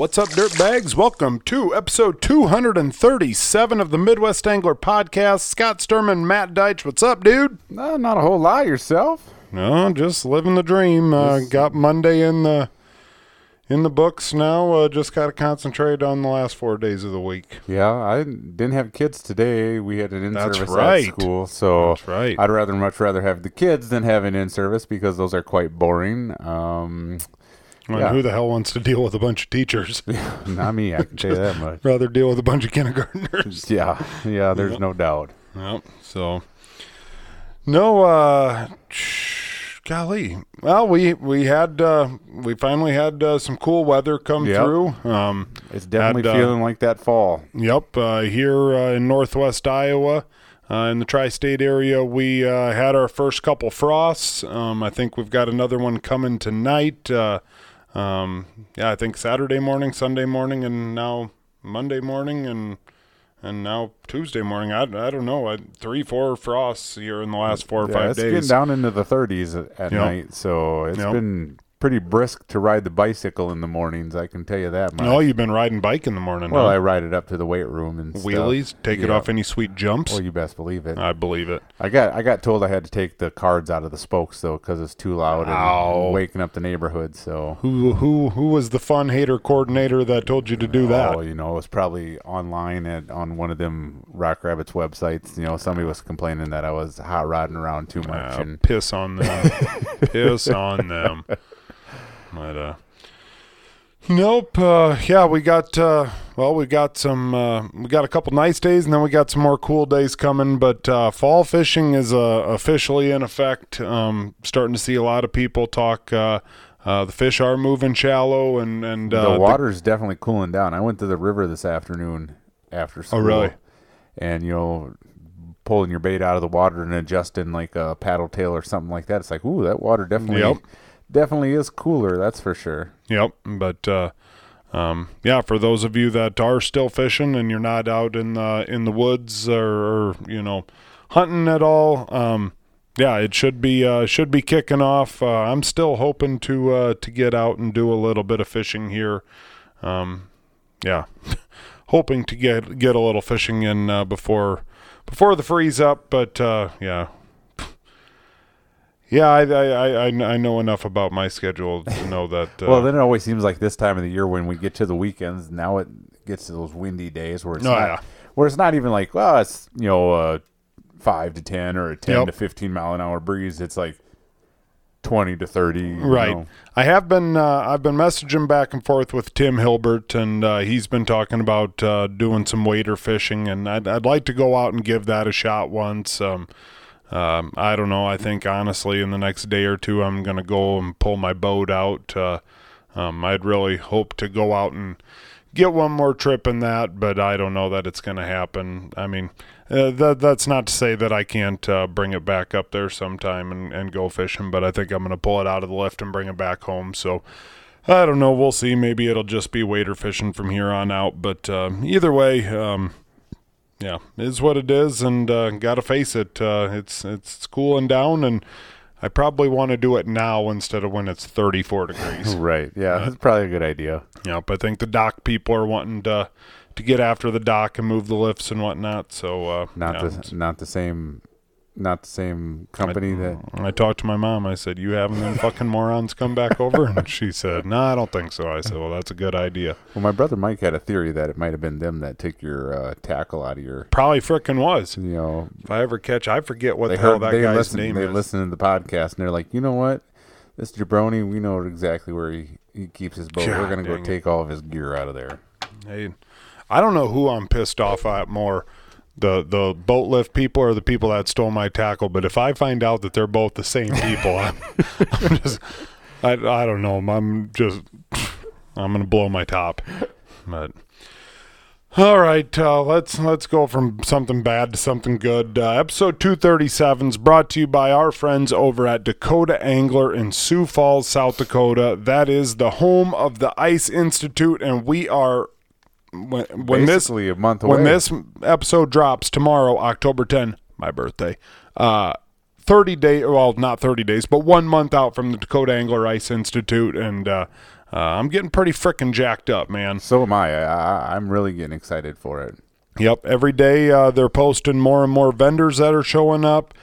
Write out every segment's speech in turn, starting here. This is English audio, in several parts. What's up, dirtbags? Welcome to episode 237 of the Midwest Angler Podcast. Scott Sturman, Matt Deitch. What's up, dude? Not a whole lot. Yourself? No, just living the dream. Got Monday in the books now. Just got to concentrate on the last 4 days of the week. Yeah, I didn't have kids today. We had an in-service at school. So that's right. I'd much rather have the kids than have an in-service because those are quite boring. Well, yeah. Who the hell wants to deal with a bunch of teachers? Not me, I can say that much. Rather deal with a bunch of kindergartners. Yeah, there's no doubt. Yep. So, no, golly. Well, we finally had some cool weather come through. It's definitely feeling like that fall. Yep. Here in northwest Iowa, in the tri-state area, we had our first couple frosts. I think we've got another one coming tonight. I think Saturday morning, Sunday morning, and now Monday morning, and now Tuesday morning. I don't know. 3-4 frosts here in the last 4 or 5 days. It's getting down into the 30s at night, so it's been pretty brisk to ride the bicycle in the mornings, I can tell you that much. No, you've been riding bike in the morning. Well, huh? I ride it up to the weight room and wheelies, stuff. Take it off any sweet jumps. Well, you best believe it. I believe it. I got told I had to take the cards out of the spokes though because it's too loud and waking up the neighborhood. So who was the fun hater coordinator that told you to do that? Oh, it was probably online on one of them Rock Rabbits websites. Somebody was complaining that I was hot rodding around too much. And piss on them. Piss on them. But, nope. We got a couple nice days and then we got some more cool days coming, but, fall fishing is, officially in effect. Starting to see a lot of people talk, the fish are moving shallow and the water's definitely cooling down. I went to the river this afternoon after school. Oh, really? And pulling your bait out of the water and adjusting like a paddle tail or something like that. It's like, ooh, that water definitely... Yep. Definitely is cooler, that's for sure. Yep, but for those of you that are still fishing and you're not out in the woods or hunting at all, it should be kicking off. I'm still hoping to get out and do a little bit of fishing here. Hoping to get a little fishing in before the freeze up, but Yeah, I know enough about my schedule to know that... well, then it always seems like this time of the year when we get to the weekends, now it gets to those windy days where it's not even like, well, it's, 5 to 10 or a 10 to 15 mile an hour breeze. It's like 20 to 30. Right. I have been, I've been messaging back and forth with Tim Hilbert, and he's been talking about doing some wader fishing, and I'd like to go out and give that a shot once. I don't know. I think honestly, in the next day or two, I'm going to go and pull my boat out. I'd really hope to go out and get one more trip in that, but I don't know that it's going to happen. I mean, that's not to say that I can't bring it back up there sometime and go fishing, but I think I'm going to pull it out of the lift and bring it back home. So I don't know. We'll see. Maybe it'll just be wader fishing from here on out, but either way, yeah, it is what it is, and gotta face it. It's cooling down, and I probably want to do it now instead of when it's 34 degrees. Right, yeah, that's probably a good idea. Yep, I think the dock people are wanting to get after the dock and move the lifts and whatnot. So not the same company that... When I talked to my mom, I said, you haven't them fucking morons come back over? And she said, no, I don't think so. I said, well, that's a good idea. Well, my brother Mike had a theory that it might have been them that took your tackle out of your... Probably frickin' was. If I ever catch... I forget what the hell that guy's name is. They listen to the podcast, and they're like, you know what? This jabroni, we know exactly where he keeps his boat. God, we're going to go take all of his gear out of there. Hey, I don't know who I'm pissed off at more. The boat lift people are the people that stole my tackle, but if I find out that they're both the same people, I'm just, I don't know. I'm going to blow my top. But all right, let's go from something bad to something good. Episode 237 is brought to you by our friends over at Dakota Angler in Sioux Falls, South Dakota. That is the home of the Ice Institute, and we are... When basically a month away. When this episode drops tomorrow, October 10, my birthday, 30 days, well, not 30 days, but 1 month out from the Dakota Angler Ice Institute. And I'm getting pretty frickin' jacked up, man. So am I. I'm really getting excited for it. Yep. Every day they're posting more and more vendors that are showing up.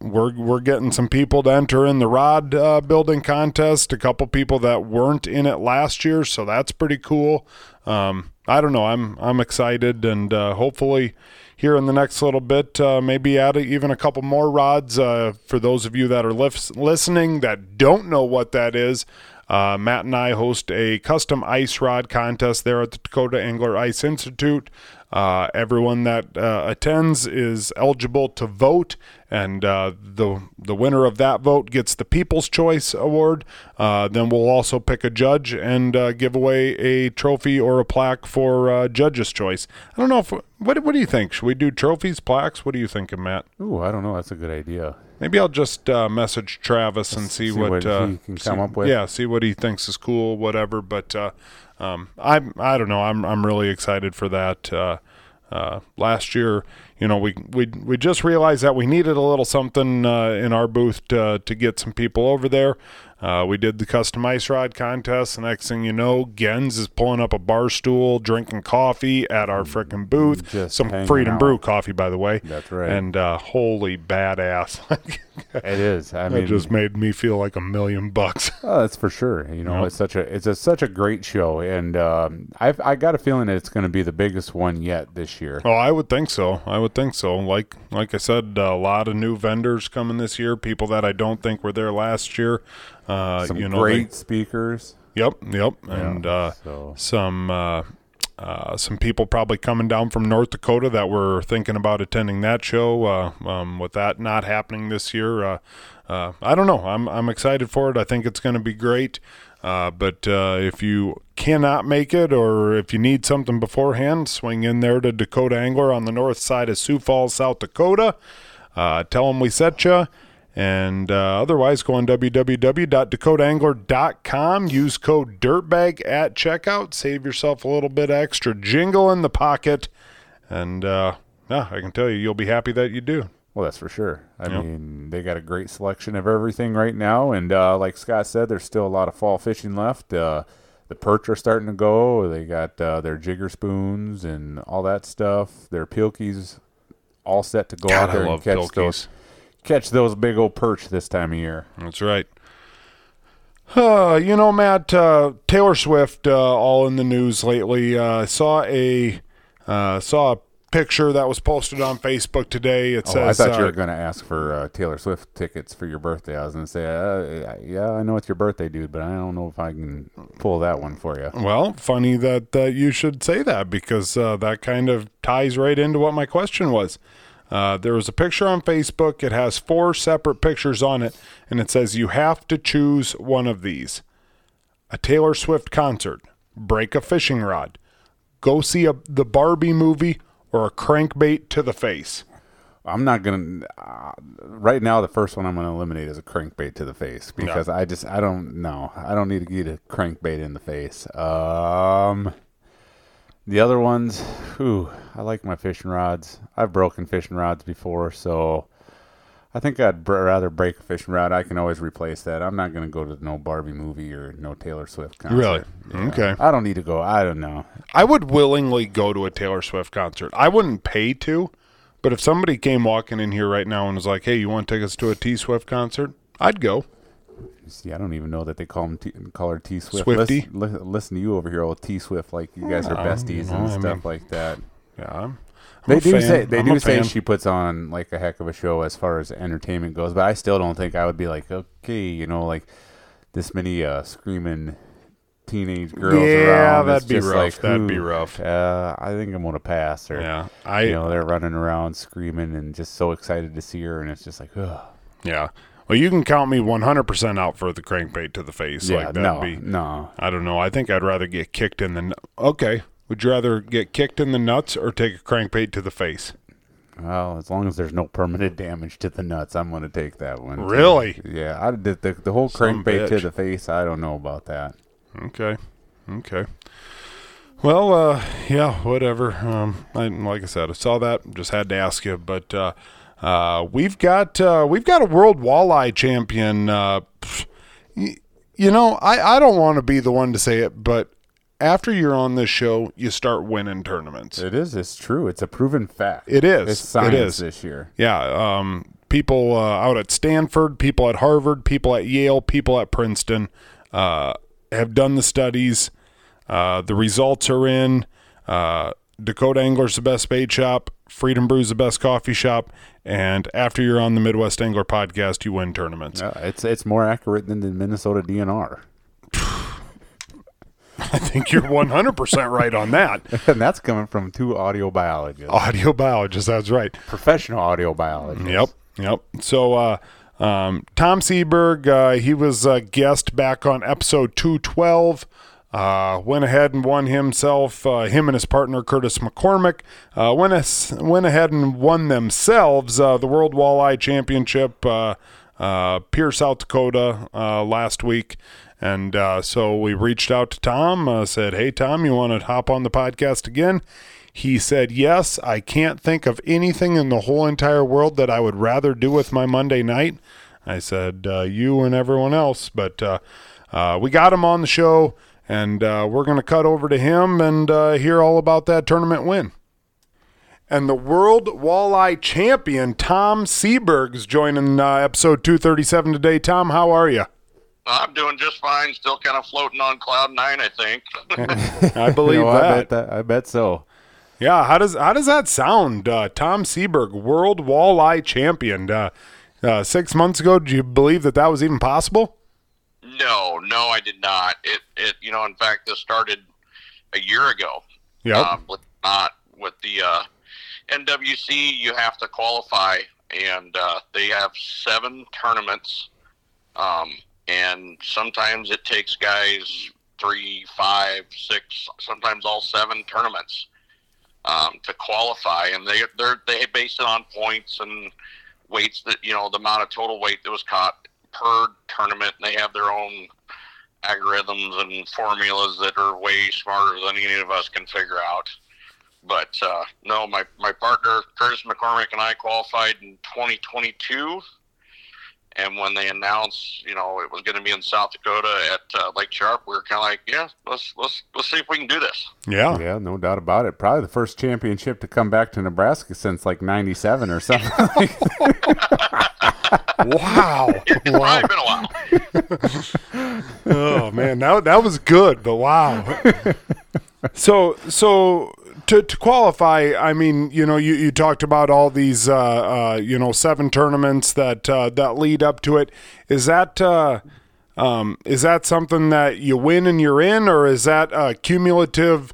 We're getting some people to enter in the rod building contest, a couple people that weren't in it last year, so that's pretty cool. I don't know. I'm excited, and hopefully here in the next little bit, maybe add even a couple more rods. For those of you that are listening that don't know what that is, Matt and I host a custom ice rod contest there at the Dakota Angler Ice Institute. Everyone that attends is eligible to vote, and the winner of that vote gets the People's Choice Award. Then we'll also pick a judge and give away a trophy or a plaque for judge's choice. I don't know if what do you think? Should we do trophies, plaques? What are you thinking, Matt? Ooh, I don't know. That's a good idea. Maybe I'll just message Travis and see what he can come up with. Yeah, see what he thinks is cool, whatever. But I don't know. I'm really excited for that. Last year, you know, we just realized that we needed a little something in our booth to get some people over there. We did the custom ice rod contest. The next thing you know, Gens is pulling up a bar stool, drinking coffee at our frickin' booth. Just some Freedom Brew coffee, by the way. That's right. And holy badass. It is. I mean, it just made me feel like $1 million bucks. Oh, that's for sure. You know, yep. It's such a great show, and I got a feeling that it's going to be the biggest one yet this year. Oh, I would think so. Like I said, a lot of new vendors coming this year. People that I don't think were there last year. Some great speakers. Yep. Yeah, and some people probably coming down from North Dakota that were thinking about attending that show. With that not happening this year, I don't know. I'm excited for it. I think it's going to be great. But if you cannot make it, or if you need something beforehand, swing in there to Dakota Angler on the north side of Sioux Falls, South Dakota. Tell them we sent you. And otherwise, go on www.dakotaangler.com. Use code DIRTBAG at checkout. Save yourself a little bit extra jingle in the pocket. And I can tell you, you'll be happy that you do. Well, that's for sure. I mean, they got a great selection of everything right now. And like Scott said, there's still a lot of fall fishing left. The perch are starting to go. They got their jigger spoons and all that stuff. Their pilkies all set to go out there and catch pilkies. Catch those big old perch this time of year. That's right. You know, Matt, Taylor Swift, all in the news lately. I saw a picture that was posted on Facebook today. It says, I thought you were going to ask for Taylor Swift tickets for your birthday. I was going to say, yeah, I know it's your birthday, dude, but I don't know if I can pull that one for you. Well, funny that you should say that, because that kind of ties right into what my question was. There was a picture on Facebook. It has 4 separate pictures on it, and it says you have to choose one of these. A Taylor Swift concert, break a fishing rod, go see the Barbie movie, or a crankbait to the face. I'm not going to right now. The first one I'm going to eliminate is a crankbait to the face, because I don't know. I don't need to get a crankbait in the face. The other ones, I like my fishing rods. I've broken fishing rods before, so I think I'd rather break a fishing rod. I can always replace that. I'm not going to go to no Barbie movie or no Taylor Swift concert. Really? Yeah. Okay. I don't need to go. I don't know. I would willingly go to a Taylor Swift concert. I wouldn't pay to, but if somebody came walking in here right now and was like, hey, you want to take us to a T-Swift concert? I'd go. See, I don't even know that they call her T-Swift. Swifty? Listen to you over here, old T-Swift, like you guys are besties and stuff like that. Yeah, they do say she puts on like a heck of a show as far as entertainment goes, but I still don't think I would be like, okay, you know, like this many screaming teenage girls around. Yeah, that'd be rough. I think I'm gonna pass. Or, yeah, they're running around screaming and just so excited to see her, and it's just like, ugh. Yeah. Well, you can count me 100% out for the crankbait to the face. Yeah, like, no. I don't know. I think I'd rather get kicked in the Okay. Would you rather get kicked in the nuts or take a crankbait to the face? Well, as long as there's no permanent damage to the nuts, I'm going to take that one. Really? Too. Yeah. I did the whole crankbait to the face. I don't know about that. Okay. Well, yeah, whatever. Like I said, I saw that. Just had to ask you, but... we've got a World Walleye Champion. You know, I don't want to be the one to say it, but after you're on this show, you start winning tournaments. It is. It's true. It's a proven fact. It is. It's science this year. Yeah. People out at Stanford, people at Harvard, people at Yale, people at Princeton have done the studies. The results are in. Dakota Angler's the best bait shop. Freedom Brew's the best coffee shop. And after you're on the Midwest Angler podcast, you win tournaments. Yeah, it's more accurate than the Minnesota DNR. I think you're 100% right on that. And that's coming from two audio biologists. Audio biologists, that's right. Professional audio biologists. Yep. So, Tom Sieberg, he was a guest back on episode 212. Went ahead and won himself, him and his partner, Curtis McCormick, went ahead and won themselves the World Walleye Championship, Pierre, South Dakota, last week. And so we reached out to Tom, said, hey, Tom, you want to hop on the podcast again? He said, yes, I can't think of anything in the whole entire world that I would rather do with my Monday night. I said, you and everyone else. But we got him on the show. And we're going to cut over to him and hear all about that tournament win. And the World Walleye Champion, Tom Sieberg's joining episode 237 today. Tom, how are you? I'm doing just fine. Still kind of floating on cloud nine, I think. I believe I bet so. Yeah, how does that sound? Tom Sieberg, World Walleye Champion. 6 months ago, did you believe that was even possible? No, I did not. It you know, in fact, this started a year ago. Yeah. With the NWC, you have to qualify, and they have 7 tournaments, and sometimes it takes guys 3, 5, 6, sometimes all 7 tournaments to qualify, and they base it on points and weights that, you know, the amount of total weight that was caught per tournament, and they have their own algorithms and formulas that are way smarter than any of us can figure out. But no, my partner Curtis McCormick and I qualified in 2022, and when they announced, you know, it was going to be in South Dakota at Lake Sharpe, we were kind of like, yeah, let's see if we can do this. Yeah, no doubt about it. Probably the first championship to come back to Nebraska since like '97 or something. Wow. It's probably been a while. Oh, man, that was good, but wow. So to qualify, I mean, you know, you talked about all these, you know, 7 tournaments that lead up to it. Is that something that you win and you're in, or is that a cumulative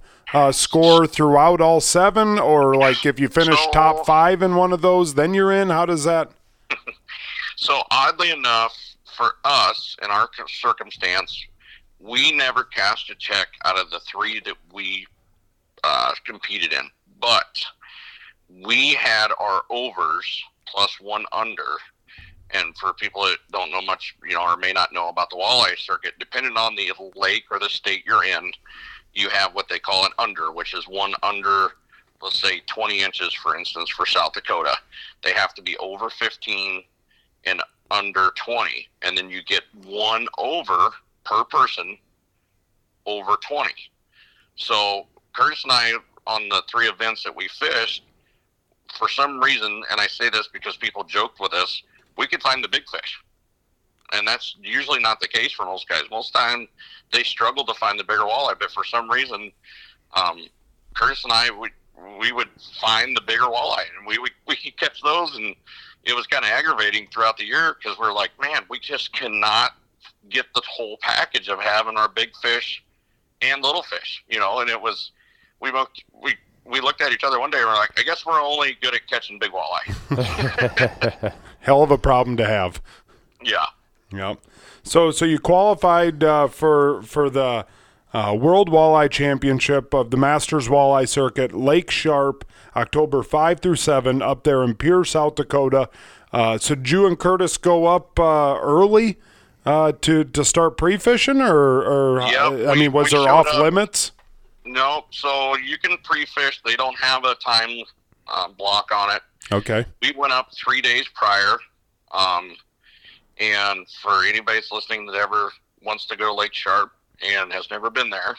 score throughout all 7? Or, like, if you finish top 5 in one of those, then you're in? How does that... So oddly enough, for us, in our circumstance, we never cashed a check out of the 3 that we competed in. But we had our overs plus 1 under. And for people that don't know much, you know, or may not know about the walleye circuit, depending on the lake or the state you're in, you have what they call an under, which is 1 under, let's say, 20 inches, for instance, for South Dakota. They have to be over 15 and under 20, and then you get 1 over per person over 20. So Curtis and I, on the 3 events that we fished, for some reason, and I say this because people joked with us, we could find the big fish. And that's usually not the case for most guys. Most time they struggle to find the bigger walleye, but for some reason, Curtis and I, we would find the bigger walleye, and we could catch those. And it was kind of aggravating throughout the year because we're like, man, we just cannot get the whole package of having our big fish and little fish, you know. And it was, we looked at each other one day and we're like, I guess we're only good at catching big walleye. Hell of a problem to have. Yeah. Yep. So you qualified for the World Walleye Championship of the Masters Walleye Circuit, Lake Sharpe, October 5 through 7, up there in Pierre, South Dakota. So did you and Curtis go up early to start pre-fishing, or yep, was there off limits? No, so you can pre-fish. They don't have a time block on it. Okay. We went up 3 days prior, and for anybody that's listening that ever wants to go to Lake Sharpe and has never been there,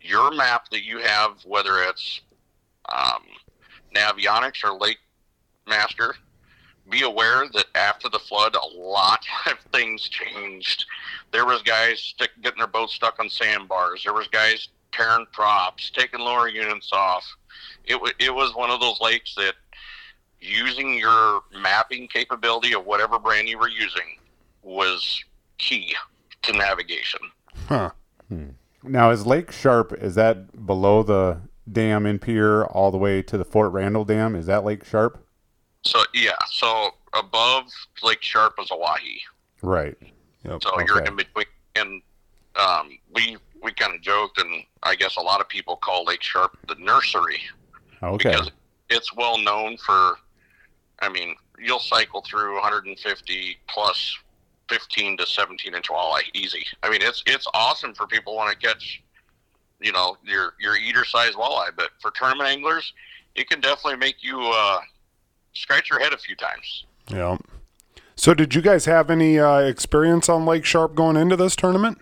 your map that you have, whether it's Navionics or Lake Master, be aware that after the flood, a lot of things changed. There was guys getting their boats stuck on sandbars. There was guys tearing props, taking lower units off. It was one of those lakes that, using your mapping capability of whatever brand you were using, was key to navigation. Huh. Hmm. Now, is Lake Sharpe, is that below the dam in Pierre all the way to the Fort Randall Dam? Is that Lake Sharpe? So, yeah. So, above Lake Sharpe is Oahe. Right. Yep. So, okay. You're in between. And we kind of joked, and I guess a lot of people call Lake Sharpe the nursery. Okay. Because it's well known for, I mean, you'll cycle through 150 plus 15 to 17-inch walleye easy. I mean, it's awesome for people who want to catch, you know, your eater-sized walleye. But for tournament anglers, it can definitely make you scratch your head a few times. Yeah. So did you guys have any experience on Lake Sharpe going into this tournament?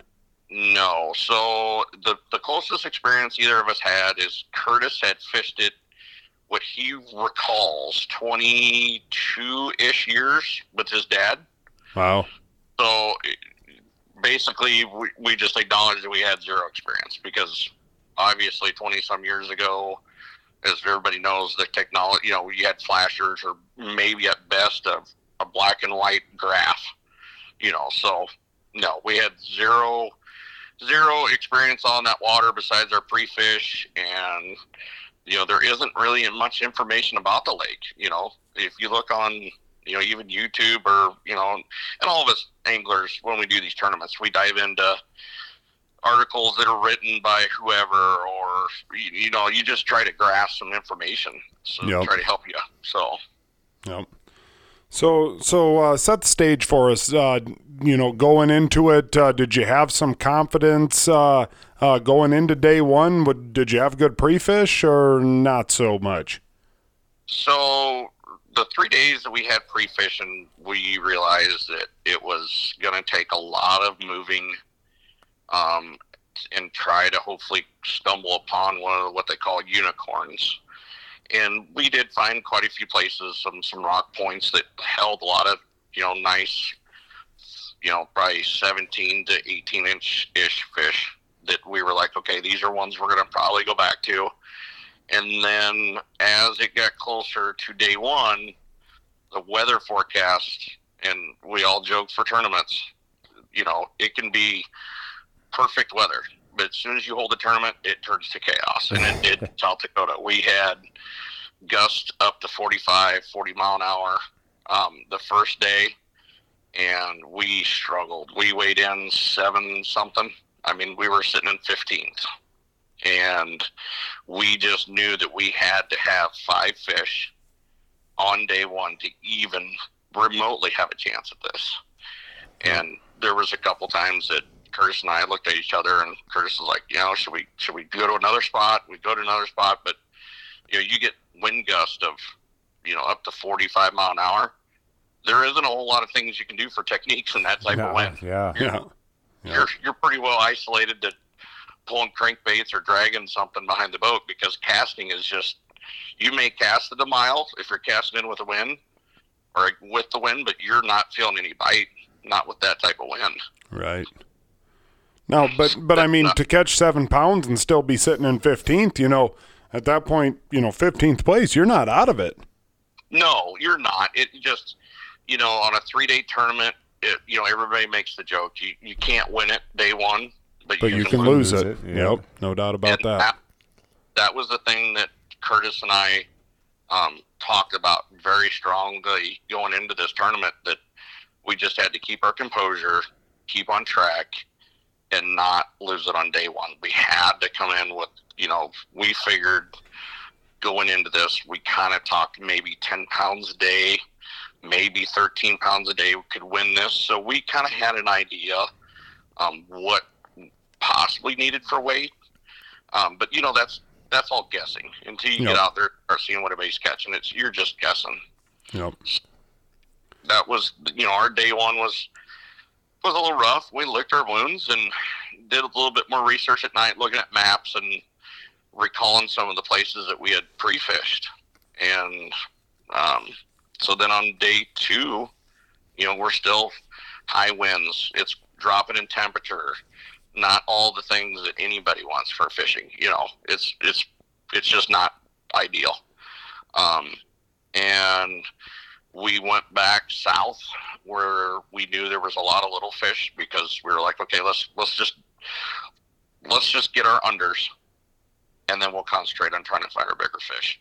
No. So the closest experience either of us had is Curtis had fished it, what he recalls, 22-ish years with his dad. Wow. So basically we just acknowledged that we had zero experience because obviously 20-some years ago, as everybody knows, the technology, you know, you had flashers or maybe at best a black and white graph, you know. So, no, we had zero experience on that water besides our pre-fish, and you know, there isn't really much information about the lake. You know, if you look on, you know, even YouTube or, you know, and all of us anglers, when we do these tournaments, we dive into articles that are written by whoever, or, you know, you just try to grasp some information. So yep. Try to help you. So, yep. So, set the stage for us, you know, going into it. Did you have some confidence going into day one? Did you have good pre-fish or not so much? So the 3 days that we had pre-fishing, we realized that it was going to take a lot of moving and try to hopefully stumble upon one of what they call unicorns. And we did find quite a few places, some rock points that held a lot of, you know, nice, you know, probably 17 to 18-inch-ish fish that we were like, okay, these are ones we're going to probably go back to. And then as it got closer to day one, the weather forecast, and we all joke for tournaments, you know, it can be perfect weather, but as soon as you hold a tournament, it turns to chaos, and it did in South Dakota. We had gusts up to 40 mile an hour the first day, and we struggled. We weighed in 7-something. I mean, we were sitting in 15th, and we just knew that we had to have 5 fish on day one to even remotely have a chance at this. And there was a couple times that Curtis and I looked at each other, and Curtis was like, you know, should we go to another spot? We go to another spot, but you know, you get wind gust of, you know, up to 45 mile an hour. There isn't a whole lot of things you can do for techniques in that type of wind. Yeah. You're pretty well isolated to pulling crankbaits or dragging something behind the boat, because casting is just, you may cast it a mile if you're casting in with the wind or with the wind, but you're not feeling any bite, not with that type of wind. Right. No, but I mean, to catch 7 pounds and still be sitting in 15th, you know, at that point, you know, 15th place, you're not out of it. No, you're not. It just, you know, on a 3-day tournament, it, you know, everybody makes the joke. You can't win it day one, but you can lose it. Yep, no doubt about that. That was the thing that Curtis and I talked about very strongly going into this tournament, that we just had to keep our composure, keep on track, and not lose it on day one. We had to come in with, you know, we figured going into this, we kind of talked maybe 10 pounds a day, maybe 13 pounds a day we could win this. So we kind of had an idea what possibly needed for weight. But, you know, that's all guessing. Until you get out there and seeing what everybody's catching, you're just guessing. That was, you know, our day one was was a little rough. We licked our wounds and did a little bit more research at night, looking at maps and recalling some of the places that we had pre-fished. And so then on day two, you know, we're still high winds. It's dropping in temperature. Not all the things that anybody wants for fishing. You know, it's just not ideal. And we went back south where we knew there was a lot of little fish, because we were like, okay, let's just get our unders, and then we'll concentrate on trying to find our bigger fish.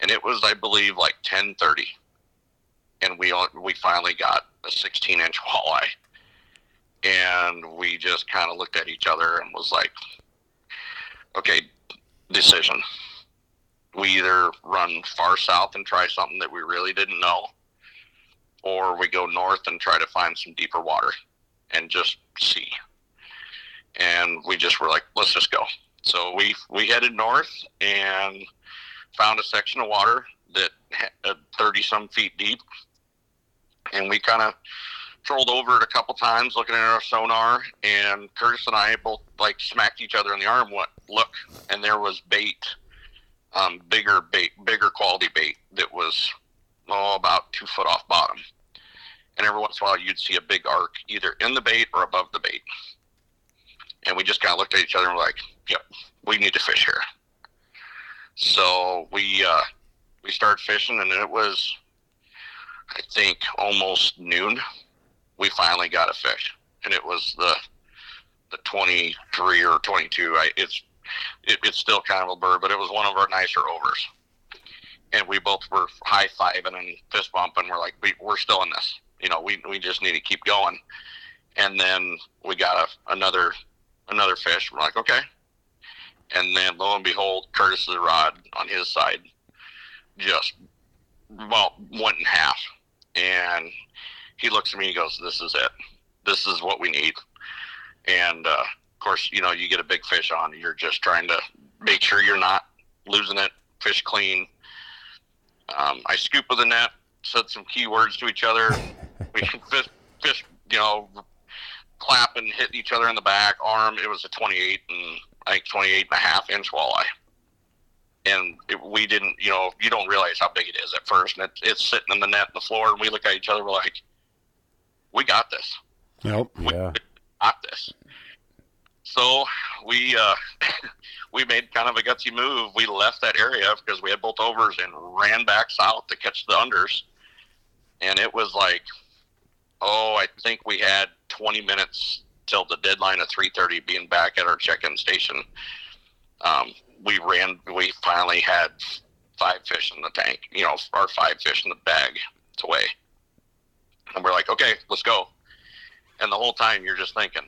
And it was, I believe, like 10:30, and we finally got a 16-inch walleye. And we just kind of looked at each other and was like, okay, decision. We either run far south and try something that we really didn't know, or we go north and try to find some deeper water and just see. And we just were like, let's just go. So we headed north and found a section of water that had 30-some feet deep, and we kind of trolled over it a couple times looking at our sonar, and Curtis and I both like smacked each other in the arm, went look, and there was bait, bigger quality bait that was about 2 foot off bottom. And every once in a while you'd see a big arc either in the bait or above the bait. And we just kind of looked at each other and were like, yep, we need to fish here. So we started fishing, and it was, I think, almost noon. We finally got a fish, and it was the 23 or 22. It's still kind of a blur, but it was one of our nicer overs. And we both were high-fiving and fist bumping. We're like, we're still in this. You know, we just need to keep going. And then we got another fish. We're like, okay. And then, lo and behold, Curtis's rod on his side just, went in half. And he looks at me and he goes, this is it. This is what we need. And, of course, you know, you get a big fish on, you're just trying to make sure you're not losing it, fish clean. I scooped with a net, said some key words to each other. We fish, you know, clap and hit each other in the back, arm. It was a 28 and I think 28 and a half inch walleye. And we didn't, you know, you don't realize how big it is at first. And it's sitting in the net on the floor, and we look at each other, we're like, we got this. Nope. Yeah. We got this. So we made kind of a gutsy move. We left that area because we had both overs and ran back south to catch the unders. And it was like, I think we had 20 minutes till the deadline of 3:30 being back at our check-in station. We finally had five fish in the tank, you know, or five fish in the bag to weigh. And we're like, okay, let's go. And the whole time you're just thinking,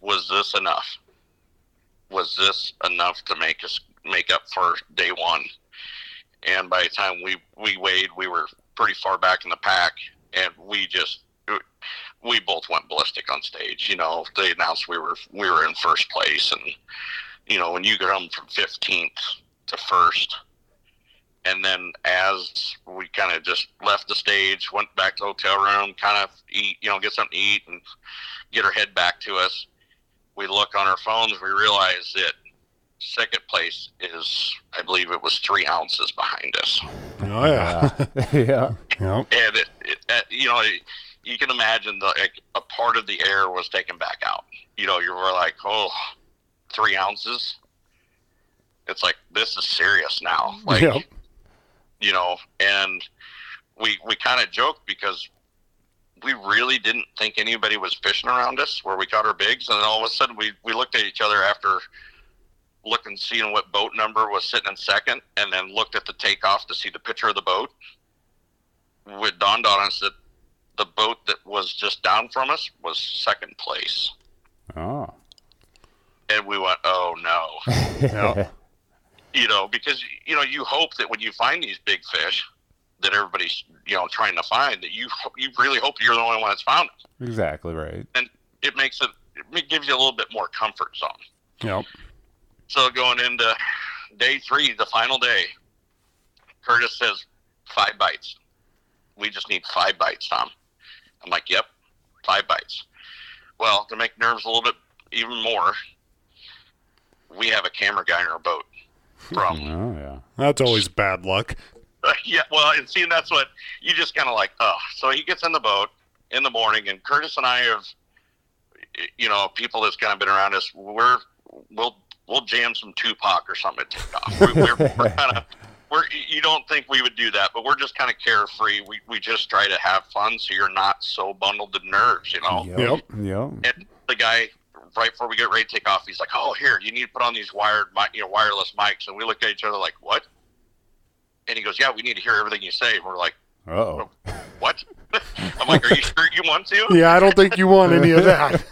was this enough? Was this enough to make us make up for day one? And by the time we weighed, we were pretty far back in the pack, and we both went ballistic on stage. You know, they announced we were in first place, and you know, when you come from 15th to first. And then as we kind of just left the stage, went back to the hotel room, kind of eat, you know, get something to eat and get our head back to us, we look on our phones, we realize that second place is, I believe it was 3 ounces behind us. Oh, yeah. Yeah. Yep. And, you know, you can imagine a part of the air was taken back out. You know, you were like, 3 ounces? It's like, this is serious now. Like, yep. You know, and we kind of joked because we really didn't think anybody was fishing around us where we caught our bigs. And then all of a sudden we looked at each other after seeing what boat number was sitting in second, and then looked at the takeoff to see the picture of the boat. It dawned on us that the boat that was just down from us was second place. Oh. And we went, oh, no. No. You know, because, you know, you hope that when you find these big fish that everybody's, you know, trying to find, that you really hope you're the only one that's found them. Exactly right. And it makes it gives you a little bit more comfort zone. Yep. So going into day three, the final day, Curtis says, 5 bites. We just need 5 bites, Tom. I'm like, yep, 5 bites. Well, to make nerves a little bit even more, we have a camera guy in our boat. Problem. Oh, yeah. That's always bad luck. Yeah, well, and see, that's what you just kind of like, oh. So he gets in the boat in the morning, and Curtis and I have, you know, people that's kind of been around us, we'll jam some Tupac or something to take off. You don't think we would do that, but we're just kind of carefree. We just try to have fun, so you're not so bundled to nerves, you know? Yep. And the guy, right before we get ready to take off, he's like, oh, here, you need to put on these wireless mics. And we look at each other like, what? And he goes, yeah, we need to hear everything you say. And we're like, oh, what? I'm like, are you sure you want to? Yeah, I don't think you want any of that.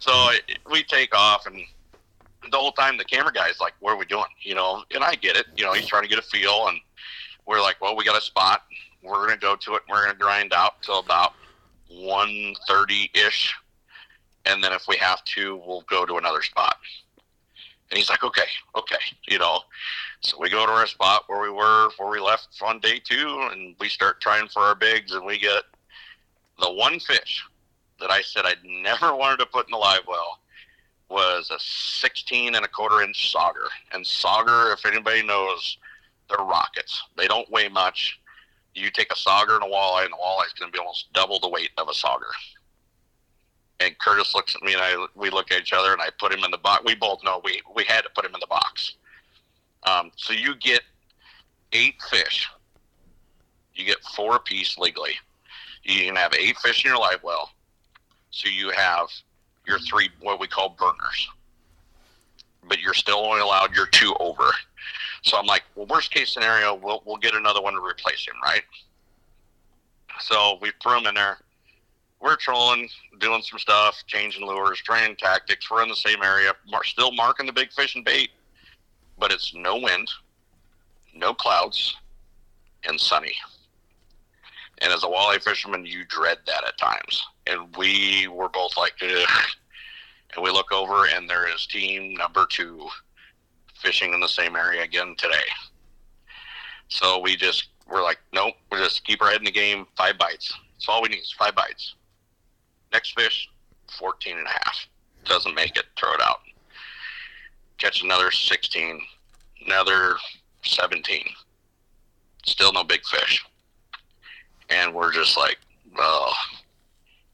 So we take off, and the whole time the camera guy's like, what are we doing? You know, and I get it. You know, he's trying to get a feel, and we're like, well, we got a spot. We're going to go to it, and we're going to grind out till about 1:30-ish. And then if we have to, we'll go to another spot. And he's like, okay, you know. So we go to our spot where we were before we left on day two, and we start trying for our bigs, and we get the one fish that I said I'd never wanted to put in the live well was a 16.25-inch sauger. And sauger, if anybody knows, they're rockets. They don't weigh much. You take a sauger and a walleye, and the walleye is going to be almost double the weight of a sauger. And Curtis looks at me, and we look at each other, and I put him in the box. We both know we had to put him in the box. So you get 8 fish. You get 4 apiece legally. You can have 8 fish in your live well. So you have your 3 what we call burners. But you're still only allowed your 2 over. So I'm like, well, worst case scenario, we'll get another one to replace him, right? So we threw him in there. We're trolling, doing some stuff, changing lures, trying tactics. We're in the same area, still marking the big fish and bait, but it's no wind, no clouds, and sunny. And as a walleye fisherman, you dread that at times. And we were both like, ugh. And we look over, and there is team number 2 fishing in the same area again today. So we're like, nope, we'll just keep our head in the game, 5 bites. That's all we need is 5 bites. Next fish, 14.5. Doesn't make it, throw it out. Catch another 16, another 17. Still no big fish. And we're just like, oh.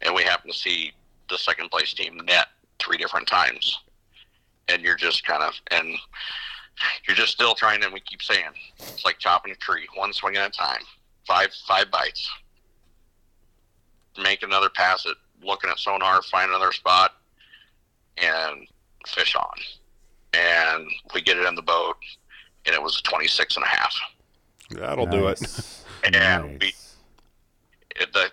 And we happen to see the second place team net 3 different times. And you're just kind of, and you're just still trying, and we keep saying, it's like chopping a tree, one swing at a time, 5 bites. Make another pass at looking at sonar, find another spot, and fish on. And we get it in the boat, and it was 26.5. That'll do it. And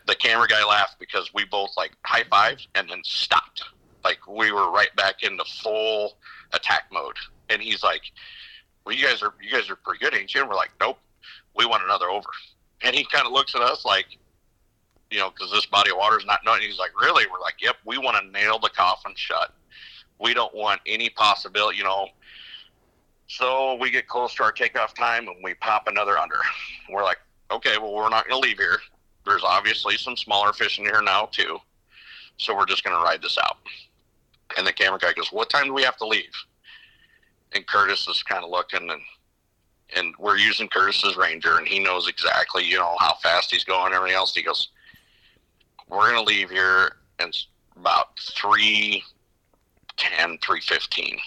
the camera guy laughed because we both like high fives and then stopped. Like we were right back into full attack mode. And he's like, "Well, you guys are pretty good, ain't you?" And we're like, "Nope, we want another over." And he kind of looks at us like, you know, because this body of water is not known. He's like, really? We're like, yep, we want to nail the coffin shut. We don't want any possibility, you know. So we get close to our takeoff time, and we pop another under. We're like, okay, well, we're not going to leave here. There's obviously some smaller fish in here now, too. So we're just going to ride this out. And the camera guy goes, what time do we have to leave? And Curtis is kind of looking, and we're using Curtis as ranger, and he knows exactly, you know, how fast he's going and everything else. He goes, we're going to leave here in about 3:10, 3:15.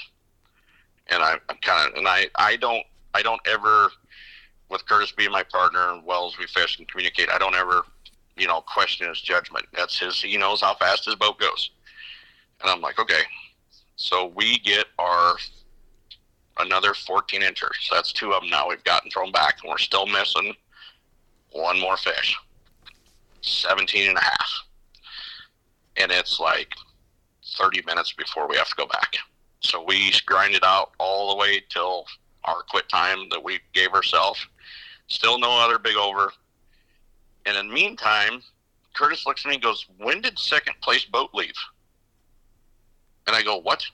And I don't ever, with Curtis being my partner and Wells, we fish and communicate, I don't ever, you know, question his judgment. That's his, he knows how fast his boat goes. And I'm like, okay. So we get another 14-incher. So that's 2 of them now we've gotten thrown back, and we're still missing one more fish. 17.5, and it's like 30 minutes before we have to go back. So we grinded out all the way till our quit time that we gave ourselves. Still no other big over. And in the meantime, Curtis looks at me and goes, when did second place boat leave? And I go, what?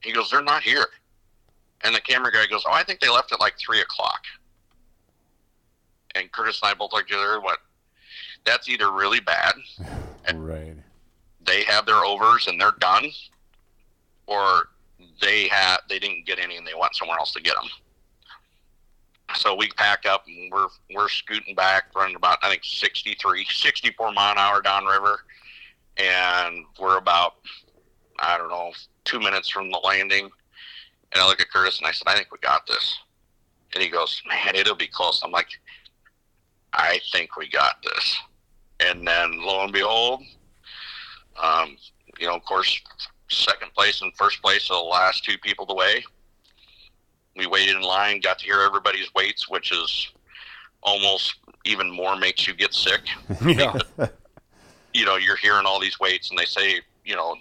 He goes, they're not here. And the camera guy goes, oh, I think they left at like 3 o'clock. And Curtis and I both looked at each other and went, that's either really bad, right? they have their overs and they're done, or they didn't get any and they went somewhere else to get them. So we pack up and we're scooting back, running about, I think, 63, 64 mile an hour downriver. And we're about, I don't know, 2 minutes from the landing. And I look at Curtis and I said, I think we got this. And he goes, man, it'll be close. I'm like, I think we got this. And then lo and behold, of course, second place and first place are the last two people to weigh. We waited in line, got to hear everybody's weights, which is almost even more makes you get sick. Yeah. You're hearing all these weights and they say,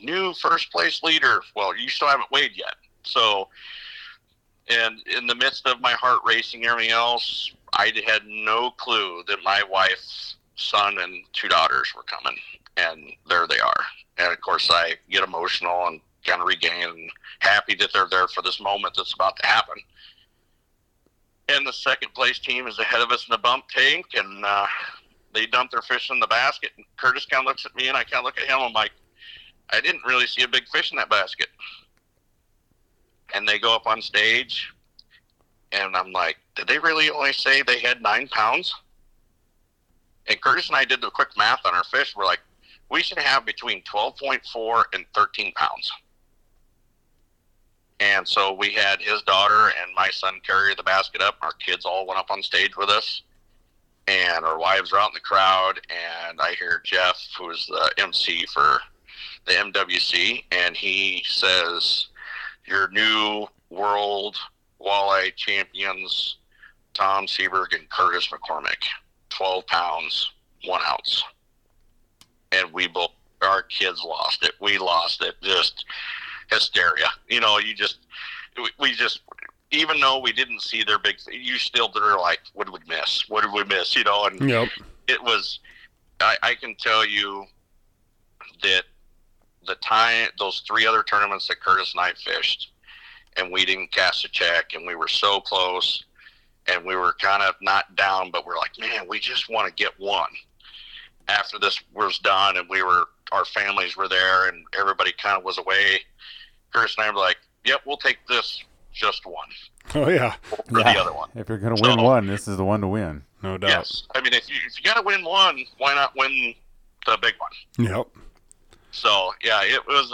new first place leader. Well, you still haven't weighed yet. So, and in the midst of my heart racing and everything else, I had no clue that my wife's son and two daughters were coming, and there they are. And of course I get emotional and kind of regain, happy that they're there for this moment that's about to happen. And the second place team is ahead of us in the bump tank, and they dump their fish in the basket, and Curtis kind of looks at me and I kind of look at him. I'm like, I didn't really see a big fish in that basket. And they go up on stage and I'm like, did they really only say they had 9 pounds? And Curtis and I did the quick math on our fish. We're like, we should have between 12.4 and 13 pounds. And so we had his daughter and my son carry the basket up. Our kids all went up on stage with us, and our wives were out in the crowd. And I hear Jeff, who's the MC for the NWC, and he says, your new world walleye champions, Tom Sieberg and Curtis McCormick, 12 pounds, 1 ounce. And we both, our kids lost it. We lost it. Just hysteria. We just, even though we didn't see their big, you still are like, what did we miss? What did we miss? And yep. It was, I can tell you that the time, those three other tournaments that Curtis and I fished, and we didn't cast a check, and we were so close, and we were kind of not down, but we're like, man, we just want to get one. After this was done and our families were there and everybody kind of was away, Curtis and I were like, yep, we'll take this just one. Oh, yeah. Or the other one. If you're going to win one, this is the one to win. No doubt. Yes. I mean, if you got to win one, why not win the big one? Yep. So, yeah, it was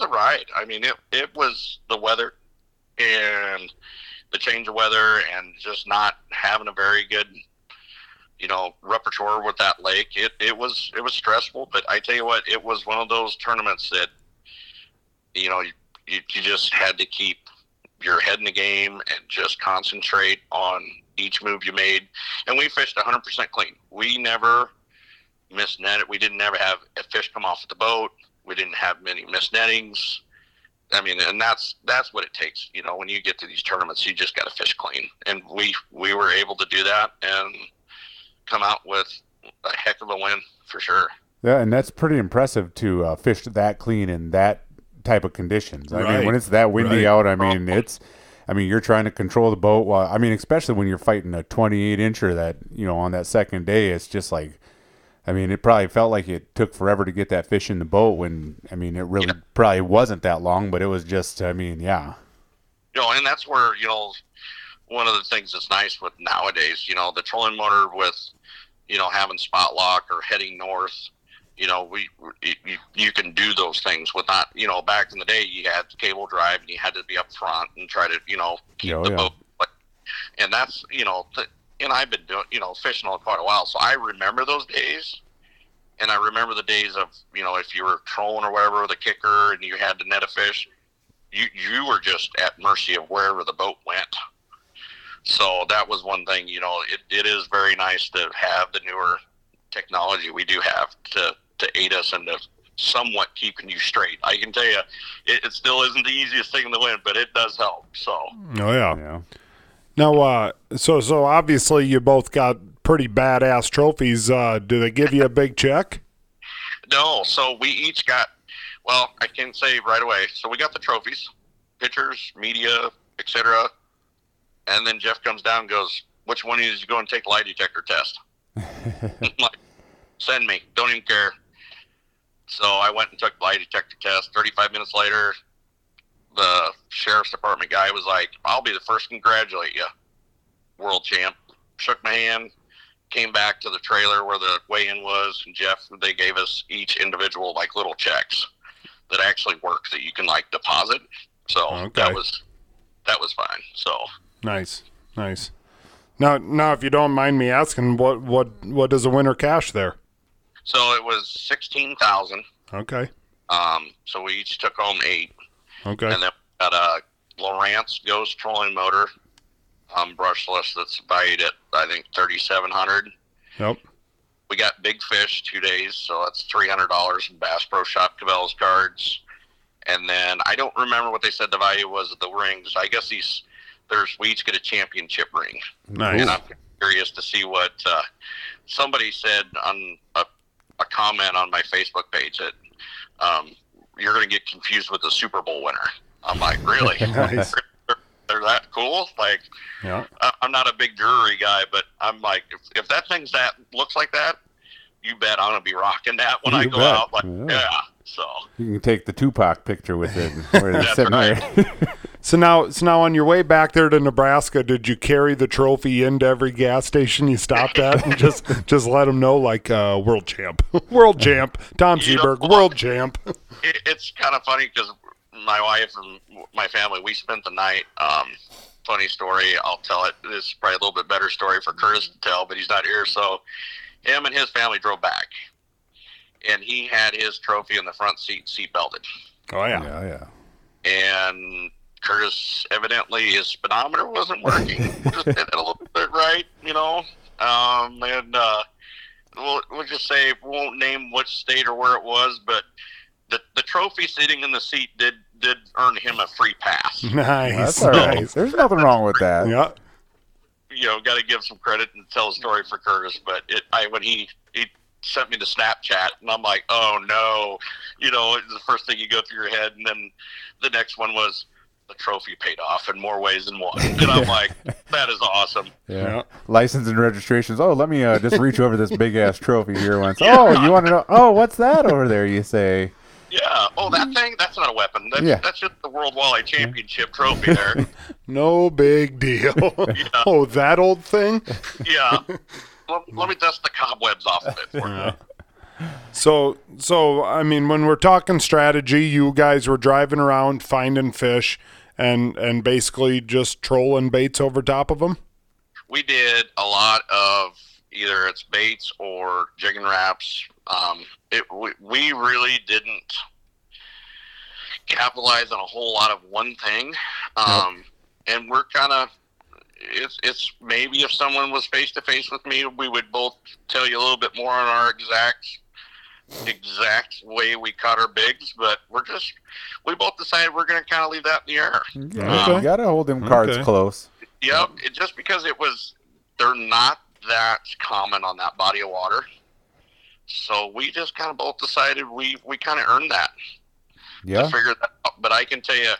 a ride. I mean, it was the weather and the change of weather and just not having a very good repertoire with that lake. It was stressful, but I tell you what, it was one of those tournaments that, you just had to keep your head in the game and just concentrate on each move you made. And we fished 100% clean. We never missed net. We didn't ever have a fish come off the boat. We didn't have many missed nettings. I mean, and that's what it takes. When you get to these tournaments, you just got to fish clean. And we were able to do that and come out with a heck of a win for sure. Yeah, and that's pretty impressive to fish that clean in that type of conditions. I mean, when it's that windy out, you're trying to control the boat. While, especially when you're fighting a 28-incher that, on that second day, it's just like, it probably felt like it took forever to get that fish in the boat when, it really probably wasn't that long, but it was just, yeah. And that's where, one of the things that's nice with nowadays, the trolling motor with, having spot lock or heading north, you can do those things with not, back in the day you had cable drive and you had to be up front and try to, keep the boat. And that's, and I've been doing, fishing all quite a while. So I remember those days, and I remember the days of, if you were trolling or whatever, the kicker and you had to net a fish, you were just at mercy of wherever the boat went. So that was one thing, it is very nice to have the newer technology we do have to aid us and to somewhat keeping you straight. I can tell you, it still isn't the easiest thing in the wind, but it does help. So. Oh, yeah. Now, so obviously you both got pretty badass trophies. Do they give you a big check? No. So we each got, well, I can say right away. So we got the trophies, pictures, media, etc. And then Jeff comes down and goes, which one of you is going to take the lie detector test? I'm like, send me. Don't even care. So I went and took Blighty, checked the test. 35 minutes later, the sheriff's department guy was like, I'll be the first to congratulate you, world champ. Shook my hand, came back to the trailer where the weigh-in was, and Jeff, they gave us each individual, like, little checks that actually work that you can, like, deposit. So okay. that was fine. So nice. Now, if you don't mind me asking, what does a winner cash there? So it was $16,000. Okay. So we each took home $8,000. Okay. And then we got a Lowrance Ghost trolling motor, brushless, that's valued at, I think, $3,700. Yep. We got Big Fish 2 days, so that's $300 in Bass Pro Shop Cabela's cards. And then I don't remember what they said the value was of the rings. I guess we each get a championship ring. Nice. And I'm curious to see what somebody said on a comment on my Facebook page that you're going to get confused with the Super Bowl winner. I'm like, really? Nice. They're that cool? Like, yeah. I'm not a big jewelry guy, but I'm like, if that thing's that looks like that, you bet I'm gonna be rocking that when I go out. Like, yeah. So you can take the Tupac picture with it. That's right. So now, on your way back there to Nebraska, did you carry the trophy into every gas station you stopped at and just let them know, like, world champ, Tom Sieberg, world champ? It's kind of funny because my wife and my family, we spent the night. Funny story, I'll tell it. This is probably a little bit better story for Curtis to tell, but he's not here. So him and his family drove back, and he had his trophy in the front seat belted. Oh, yeah. And Curtis, evidently, his speedometer wasn't working. Just did it a little bit right, you know. And we'll just say, we won't name which state or where it was, but the trophy sitting in the seat did earn him a free pass. Nice. That's all right. There's nothing wrong with that. Yeah. You know, got to give some credit and tell a story for Curtis, but when he sent me to Snapchat, and I'm like, oh no, you know, it's the first thing you go through your head. And then the next one was the trophy paid off in more ways than one. And I'm like, that is awesome. Yeah. License and registrations. Oh, let me just reach over this big ass trophy here once. Yeah. Oh, you want to know? Oh, what's that over there? You say. Yeah. Oh, that thing? That's not a weapon. That's just the World Walleye Championship trophy there. No big deal. Yeah. Oh, that old thing? Yeah. Let me dust the cobwebs off of it for you. So, I mean, when we're talking strategy, you guys were driving around, finding fish, and basically just trolling baits over top of them? We did a lot of either it's baits or jigging wraps. We really didn't capitalize on a whole lot of one thing. And we're kind of, it's maybe if someone was face to face with me, we would both tell you a little bit more on our exact way we caught our bigs, but we both decided we're going to kind of leave that in the air. You got to hold them cards close. Yep. It, just because it was, they're not that common on that body of water. So we just kind of both decided we kind of earned that. Yeah. To figure that out. But I can tell you,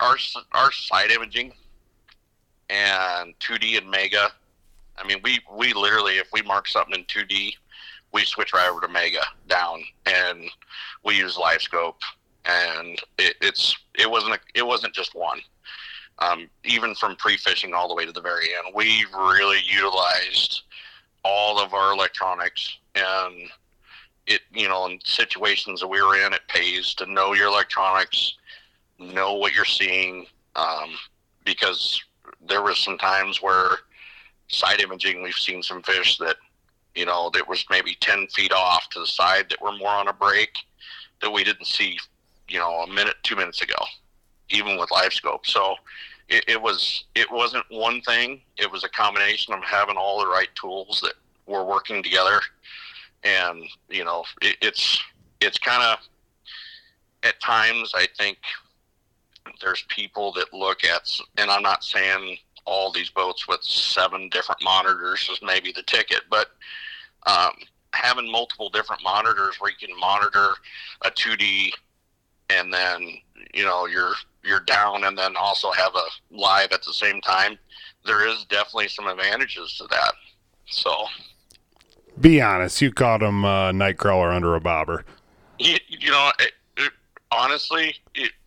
our side imaging and 2D and Mega, I mean, we literally, if we mark something in 2D, we switch right over to Mega down, and we use LiveScope, and it wasn't just one. Even from pre-fishing all the way to the very end, we really utilized all of our electronics. And it, you know, in situations that we were in, it pays to know your electronics, know what you're seeing, because there was some times where side imaging, we've seen some fish that, you know, that was maybe 10 feet off to the side that were more on a break that we didn't see, you know, a minute, 2 minutes ago, even with live scope. So it wasn't one thing. It was a combination of having all the right tools that were working together. And, you know, it's kind of, at times, I think there's people that look at, and I'm not saying all these boats with 7 different monitors is maybe the ticket, but having multiple different monitors where you can monitor a 2D and then, you know, you're down and then also have a live at the same time, there is definitely some advantages to that. So... Be honest, you caught him Nightcrawler under a bobber. Honestly,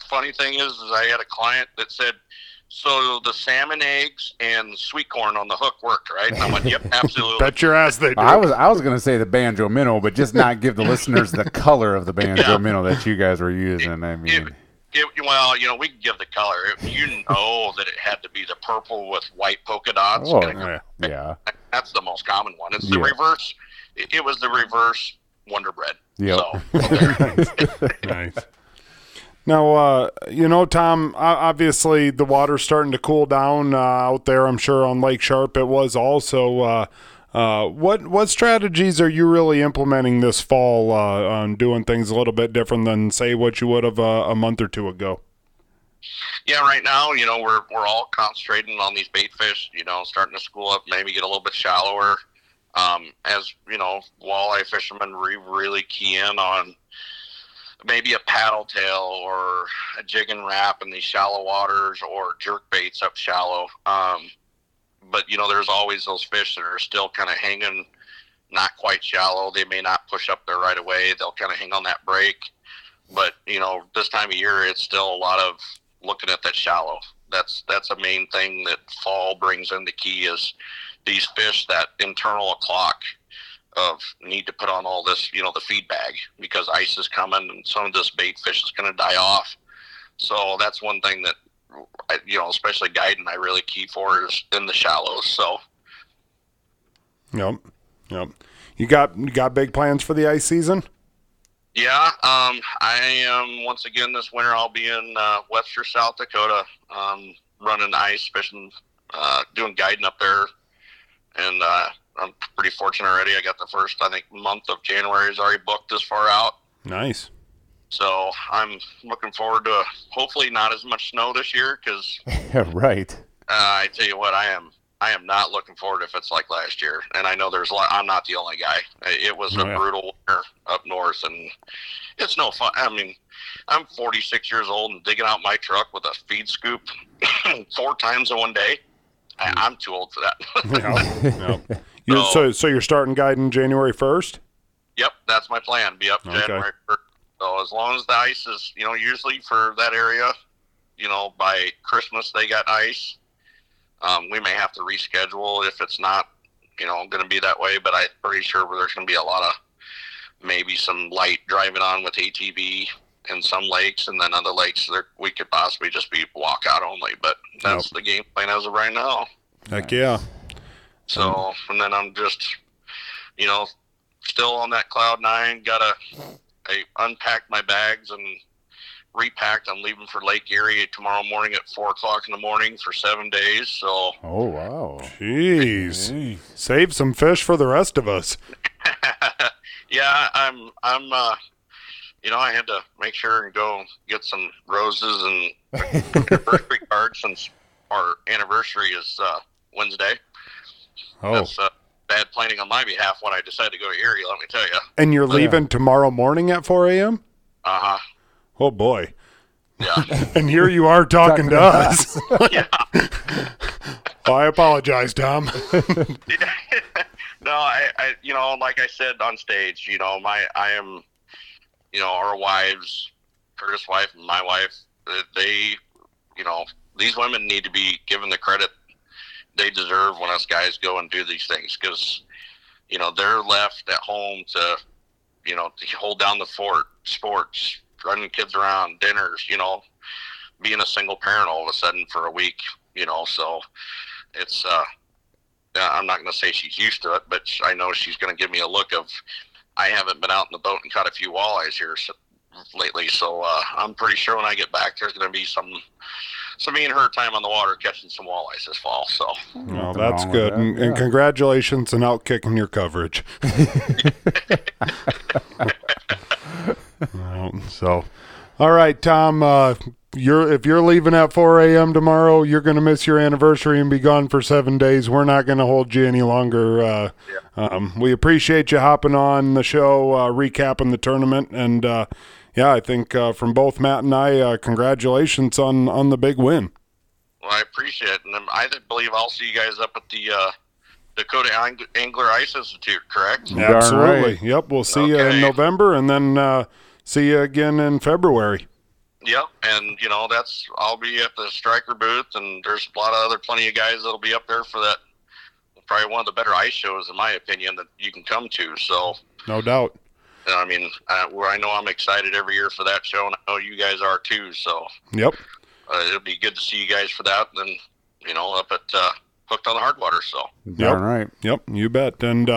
funny thing is I had a client that said, so the salmon eggs and sweet corn on the hook worked, right? And I went, yep, absolutely. Bet your ass they do. I was going to say the banjo minnow, but just not give the listeners the color of the banjo minnow that you guys were using. We can give the color. That it had to be the purple with white polka dots. That's the most common one. It's the reverse. It was the reverse Wonder Bread. Yeah. So. Nice. Now, Tom, obviously the water's starting to cool down out there. I'm sure on Lake Sharpe it was also. What strategies are you really implementing this fall on doing things a little bit different than, say, what you would have a month or two ago? Yeah, right now, we're all concentrating on these bait fish, starting to school up, maybe get a little bit shallower. As, walleye fishermen really key in on maybe a paddle tail or a jig and wrap in these shallow waters or jerk baits up shallow. But, there's always those fish that are still kind of hanging, not quite shallow. They may not push up there right away. They'll kind of hang on that break. But, this time of year, it's still a lot of looking at that shallow. That's a main thing that fall brings in. The key is these fish, that internal clock of need to put on all this, the feed bag, because ice is coming and some of this bait fish is going to die off. So that's one thing that, especially guiding, I really key for is in the shallows. So. Yep. You got big plans for the ice season? Yeah. I am, once again, this winter, I'll be in Webster, South Dakota, running ice fishing, doing guiding up there. And I'm pretty fortunate already. I got the first, I think, month of January is already booked this far out. Nice. So I'm looking forward to hopefully not as much snow this year, because right. I tell you what, I am not looking forward if it's like last year. And I know there's a lot. I'm not the only guy. It was a brutal winter up north, and it's no fun. I mean, I'm 46 years old and digging out my truck with a feed scoop 4 times in one day. I'm too old for that. No. So you're starting guiding January 1st? Yep, that's my plan. Be up January 1st. So as long as the ice is, usually for that area, by Christmas they got ice. We may have to reschedule if it's not, going to be that way. But I'm pretty sure there's going to be a lot of maybe some light driving on with ATV in some lakes, and then other lakes we could possibly just be walk out only. But that's the game plan as of right now. Heck yeah. So, and then I'm just, still on that cloud 9, I unpacked my bags and repacked. I'm leaving for Lake Erie tomorrow morning at 4 o'clock in the morning for 7 days. So. Oh, wow. Jeez. Save some fish for the rest of us. Yeah, I'm I had to make sure and go get some roses and anniversary cards, since our anniversary is Wednesday. Oh. That's bad planning on my behalf when I decide to go to Erie, let me tell you. And you're leaving tomorrow morning at 4 a.m.? Uh-huh. Oh, boy. Yeah. And here you are talking to us. Yeah. Well, I apologize, Tom. No, I like I said on stage, our wives, Curtis' wife and my wife, they, these women need to be given the credit they deserve when us guys go and do these things, because they're left at home to to hold down the fort, sports, running kids around, dinners, being a single parent all of a sudden for a week, so it's I'm not gonna say she's used to it, but I know she's gonna give me a look of I haven't been out in the boat and caught a few walleyes here lately, so I'm pretty sure when I get back there's gonna be some me and her time on the water catching some walleyes this fall. So no, that's good. That. And congratulations on outkicking your coverage. So all right, Tom, if you're leaving at 4 a.m. tomorrow, you're going to miss your anniversary and be gone for 7 days. We're not going to hold you any longer. We appreciate you hopping on the show, recapping the tournament, and I think from both Matt and I, congratulations on the big win. Well, I appreciate it, and I believe I'll see you guys up at the Dakota Angler Ice Institute, correct? Absolutely. Right. Yep, we'll see you in November, and then see you again in February. Yep, and you know, that's, I'll be at the Striker booth, and there's a lot of plenty of guys that'll be up there for that. Probably one of the better ice shows, in my opinion, that you can come to. So no doubt. I mean, I know I'm excited every year for that show, and I know you guys are too. So yep, it'll be good to see you guys for that. And then, you know, up at Hooked on the Hard Water. So yep. All right, yep, you bet. And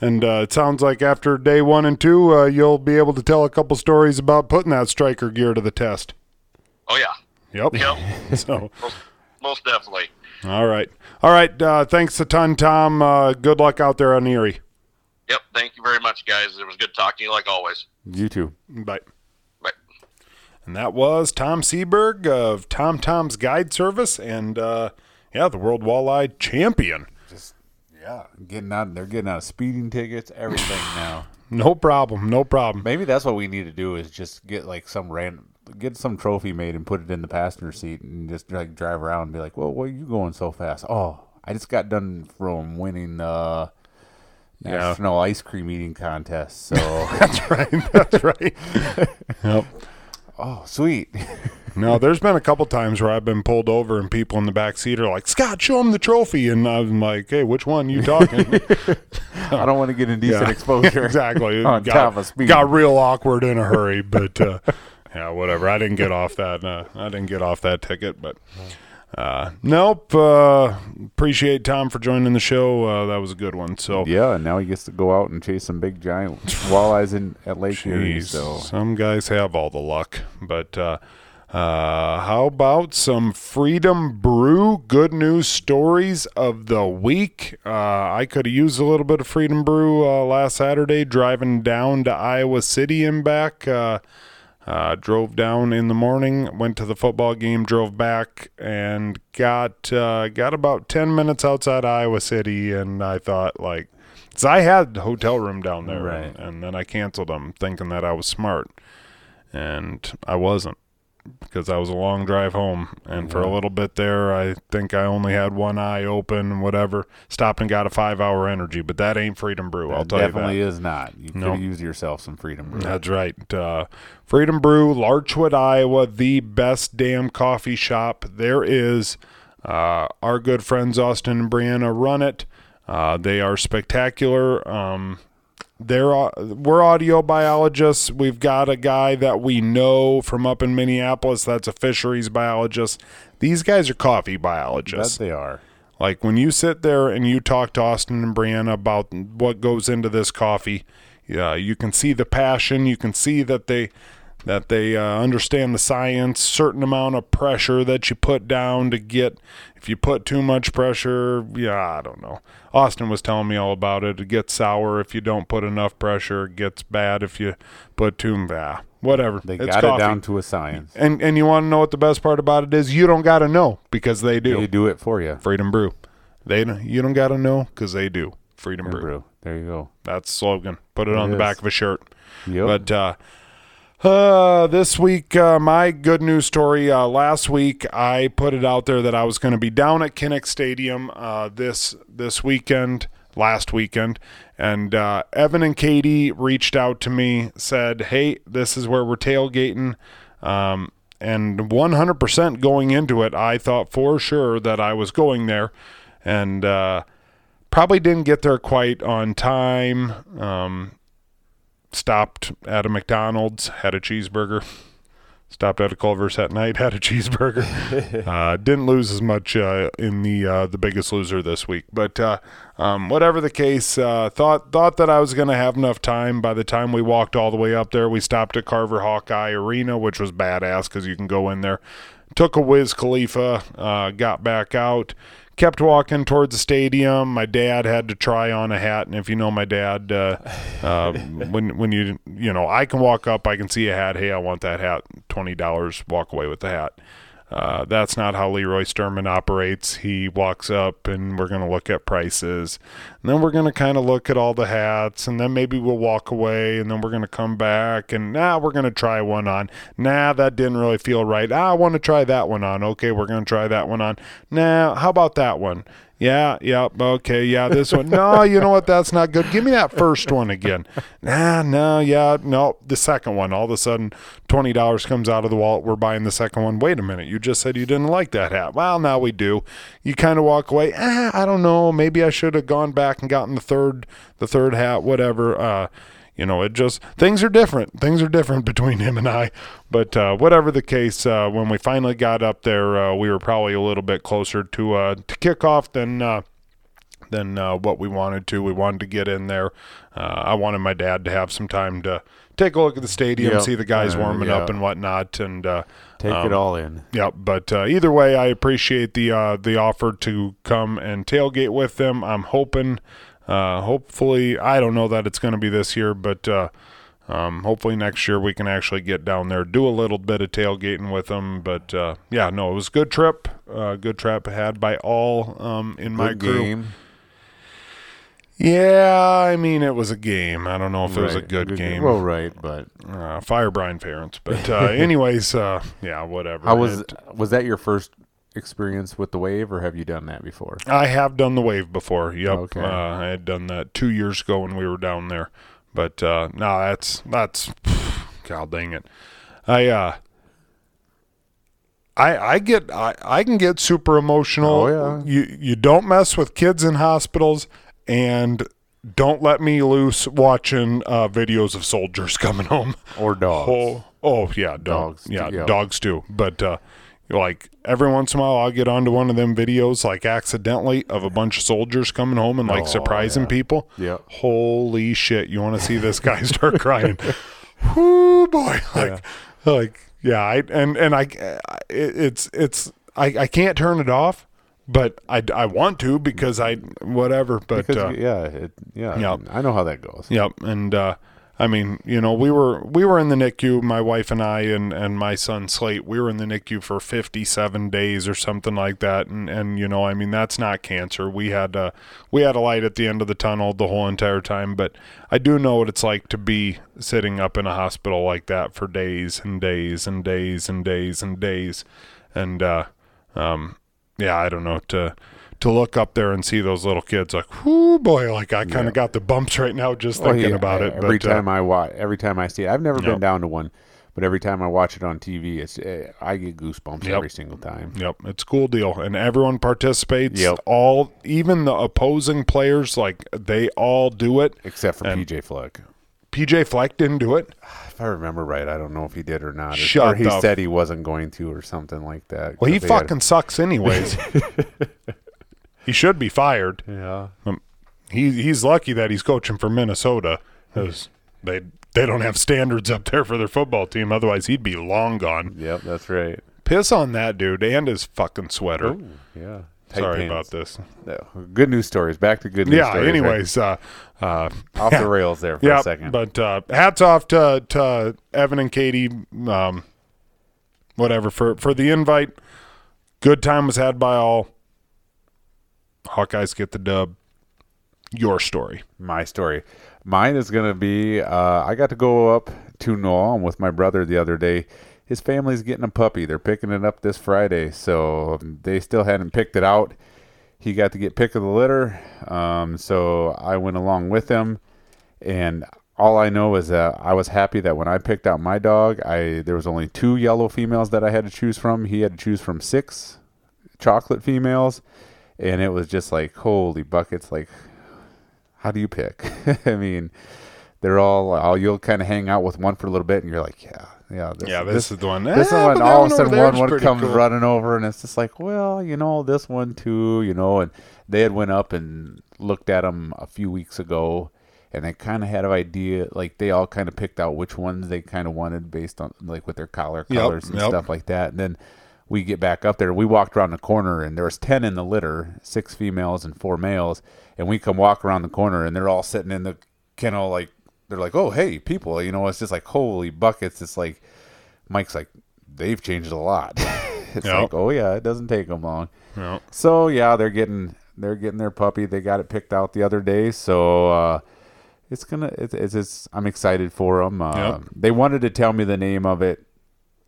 it sounds like after day 1 and 2, you'll be able to tell a couple stories about putting that Striker gear to the test. Oh yeah. Yep. So most definitely. All right. Thanks a ton, Tom. Good luck out there on Erie. Yep. Thank you very much, guys. It was good talking to you, like always. You too. Bye. And that was Tom Sieberg of Tom Tom's Guide Service, and the World Walleye Champion. They're getting out of speeding tickets, everything now. No problem. Maybe that's what we need to do, is just get like some random. Get some trophy made and put it in the passenger seat and just like drive around and be like, well, why are you going so fast? Oh, I just got done from winning the national ice cream eating contest. So That's right. Yep. Oh, sweet. No, there's been a couple times where I've been pulled over and people in the back seat are like, Scott, show them the trophy. And I'm like, hey, which one? You talking? I don't want to get indecent exposure. Exactly. Got real awkward in a hurry, but, yeah, whatever. I didn't get off that. I didn't get off that ticket, but nope. Appreciate Tom for joining the show. That was a good one. So yeah, and now he gets to go out and chase some big giant walleyes at Lake Erie. So some guys have all the luck, but how about some Freedom Brew good news stories of the week? I could have used a little bit of Freedom Brew last Saturday driving down to Iowa City and back. Drove down in the morning, went to the football game, drove back, and got about 10 minutes outside Iowa City, and I thought, like, because I had a hotel room down there, right. And then I canceled them thinking that I was smart, and I wasn't, because I was a long drive home, and for a little bit there, I think I only had one eye open and whatever, stopped and got a 5-hour energy, but that ain't Freedom Brew, I'll tell you that. Definitely is not. You could use yourself some Freedom Brew. That's right. Freedom Brew, Larchwood, Iowa, the best damn coffee shop there is. Our good friends Austin and Brianna run it. They are spectacular. We're audio biologists. We've got a guy that we know from up in Minneapolis that's a fisheries biologist. These guys are coffee biologists. That they are. Like, when you sit there and you talk to Austin and Brianna about what goes into this coffee, you can see the passion. You can see that they understand the science, certain amount of pressure that you put down to get, if you put too much pressure, I don't know. Austin was telling me all about it. It gets sour if you don't put enough pressure. It gets bad if you put too much, whatever. They got it down to a science. And you want to know what the best part about it is? You don't got to know, because they do. They do it for you. Freedom Brew. You don't got to know, because they do. Freedom Brew. There you go. That's the slogan. Put it on the back of a shirt. Yep. But, this week, my good news story, last week I put it out there that I was going to be down at Kinnick Stadium last weekend, and Evan and Katie reached out to me, said, hey, this is where we're tailgating, and 100% going into it, I thought for sure that I was going there, and probably didn't get there quite on time. Stopped at a McDonald's, had a cheeseburger. Stopped at a Culver's at night, had a cheeseburger. Didn't lose as much in the Biggest Loser this week. But whatever the case, thought that I was going to have enough time. By the time we walked all the way up there, we stopped at Carver Hawkeye Arena, which was badass because you can go in there. Took a Wiz Khalifa, got back out. Kept walking towards the stadium. My dad had to try on a hat, and if you know my dad, when you know, I can walk up, I can see a hat. Hey, I want that hat. $20. Walk away with the hat. That's not how Leroy Sturman operates. He walks up, and we're going to look at prices, and then we're going to kind of look at all the hats, and then maybe we'll walk away, and then we're going to come back, and we're going to try one on. That didn't really feel right. I want to try that one on. Okay, we're going to try that one on. How about that one? Yeah, okay, yeah, this one. No, you know what, that's not good. Give me that first one again. The second one. All of a sudden, $20 comes out of the wallet. We're buying the second one. Wait a minute, you just said you didn't like that hat. Well, now we do. You kind of walk away. I don't know. Maybe I should have gone back and gotten the third hat, whatever. It just, things are different. Things are different between him and I. But whatever the case, when we finally got up there, we were probably a little bit closer to kickoff than what we wanted to. We wanted to get in there. I wanted my dad to have some time to take a look at the stadium, see the guys warming up and whatnot, and take it all in. Yeah, but either way, I appreciate the offer to come and tailgate with them. I'm hoping. Hopefully, I don't know that it's going to be this year, but hopefully next year we can actually get down there, do a little bit of tailgating with them. But it was a good trip. Good trip had by all in my group. Game. Yeah, I mean, it was a game. I don't know if it was a good game. Well, right, but fire Brian Ferentz. But anyways, whatever. Was that your first experience with the wave, or have you done that before? I have done the wave before. Yep. Okay. I had done that 2 years ago when we were down there, but that's god dang it. I can get super emotional. Oh, yeah. You don't mess with kids in hospitals, and don't let me loose watching videos of soldiers coming home or dogs. Dogs. Dogs too. But like every once in a while I'll get onto one of them videos like accidentally of a bunch of soldiers coming home and surprising people. Yeah. Holy shit, you want to see this guy start crying. Whoo boy. I can't turn it off, but I want to because I know how that goes. Yep. And I mean, we were in the NICU, my wife and I and my son Slate, we were in the NICU for 57 days or something like that. And I mean, that's not cancer. We had a light at the end of the tunnel the whole entire time, but I do know what it's like to be sitting up in a hospital like that for days and days and days and days and days. And, I don't know, to look up there and see those little kids, like, whoo boy, like I kind of got the bumps right now just thinking about it. Every time I see it, I've never been down to one, but every time I watch it on TV, I get goosebumps every single time. Yep, it's a cool deal, and everyone participates. Yep. All, even the opposing players, like they all do it except for PJ Fleck. PJ Fleck didn't do it? If I remember right, I don't know if he did or not. Shut up. Or he said he wasn't going to or something like that. Well, he fucking sucks anyways. He should be fired. Yeah. He's lucky that he's coaching for Minnesota because they don't have standards up there for their football team. Otherwise, he'd be long gone. Yep, that's right. Piss on that dude and his fucking sweater. Ooh, yeah. Sorry about this. No. Good news stories. Back to good news stories. Yeah, anyways. Right? Off the rails there for a second. But hats off to Evan and Katie, for the invite. Good time was had by all. Hawkeyes get the dub. Your story. My story. Mine is going to be, I got to go up to Nolan with my brother the other day. His family's getting a puppy. They're picking it up this Friday, so they still hadn't picked it out. He got to get pick of the litter, so I went along with him. And all I know is that I was happy that when I picked out my dog, there was only 2 yellow females that I had to choose from. He had to choose from 6 chocolate females, and it was just like, holy buckets, like, how do you pick? I mean, they're all you'll kind of hang out with one for a little bit, and you're like, this is the one. This is when all of a sudden one comes running over, and it's just like, well, this one too, And they had went up and looked at them a few weeks ago, and they kind of had an idea. Like they all kind of picked out which ones they kind of wanted based on like with their colors and stuff like that. And then we get back up there. We walked around the corner, and there was 10 in the litter, 6 females and 4 males. And we come walk around the corner, and they're all sitting in the kennel like. They're like, oh, hey, people, it's just like, holy buckets. It's like, Mike's like, they've changed a lot. It's like, oh, yeah, it doesn't take them long. Yep. So, yeah, they're getting their puppy. They got it picked out the other day. So I'm excited for them. They wanted to tell me the name of it,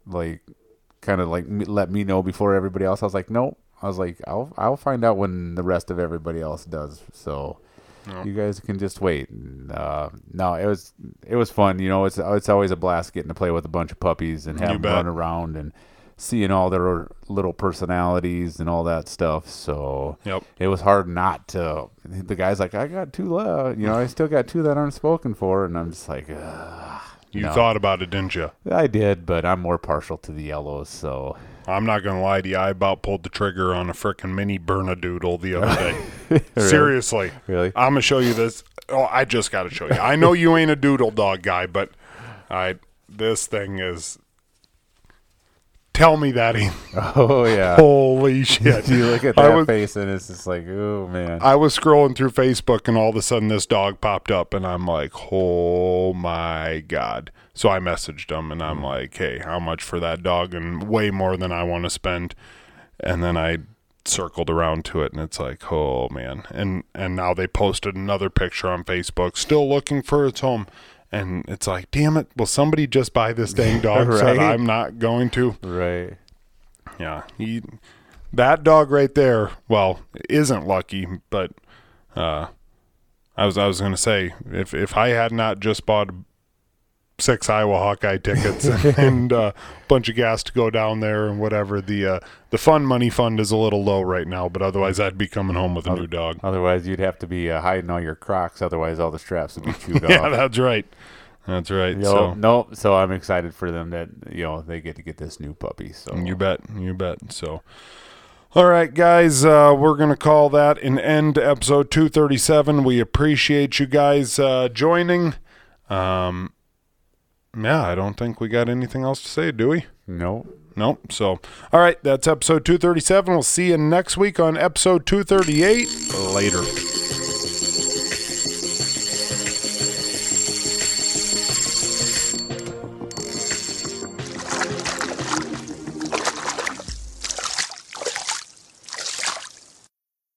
like kind of like let me know before everybody else. I was like, nope. I was like, I'll find out when the rest of everybody else does. So you guys can just wait. And, no, it was fun. You know, it's always a blast getting to play with a bunch of puppies and have them run around and seeing all their little personalities and all that stuff. So it was hard not to. The guy's like, I got two left. You know, I still got two that aren't spoken for, and I'm just like, You thought about it, didn't you? I did, but I'm more partial to the yellows, so. I'm not going to lie to you. I about pulled the trigger on a frickin' mini Bernedoodle the other day. Really? Seriously. Really? I'm going to show you this. Oh, I just got to show you. I know you ain't a doodle dog guy, but this thing is. Tell me that. Oh, yeah. Holy shit. You look at that face and it's just like, oh, man. I was scrolling through Facebook and all of a sudden this dog popped up and I'm like, oh, my God. So I messaged him and I'm like, hey, how much for that dog? And way more than I want to spend. And then I circled around to it and it's like, oh, man. And now they posted another picture on Facebook, still looking for its home. And it's like, damn it, will somebody just buy this dang dog? Right? Said I'm not going to. Right. Yeah. That dog right there, well, isn't lucky, but I was going to say, if I had not just bought 6 Iowa Hawkeye tickets and a bunch of gas to go down there and whatever, the fun money fund is a little low right now, but otherwise I'd be coming home with a new dog. Otherwise you'd have to be hiding all your Crocs. Otherwise all the straps would be chewed off. Yeah, that's right. So I'm excited for them that, you know, they get to get this new puppy. So you bet. So, all right, guys, we're going to call that an end to episode 237. We appreciate you guys joining. Yeah, I don't think we got anything else to say, do we? Nope. So, all right, that's episode 237. We'll see you next week on episode 238. Later.